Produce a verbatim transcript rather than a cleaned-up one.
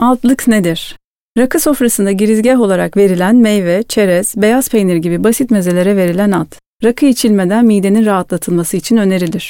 Altlık nedir? Rakı sofrasında girizgah olarak verilen meyve, çerez, beyaz peynir gibi basit mezelere verilen ad. Rakı içilmeden midenin rahatlatılması için önerilir.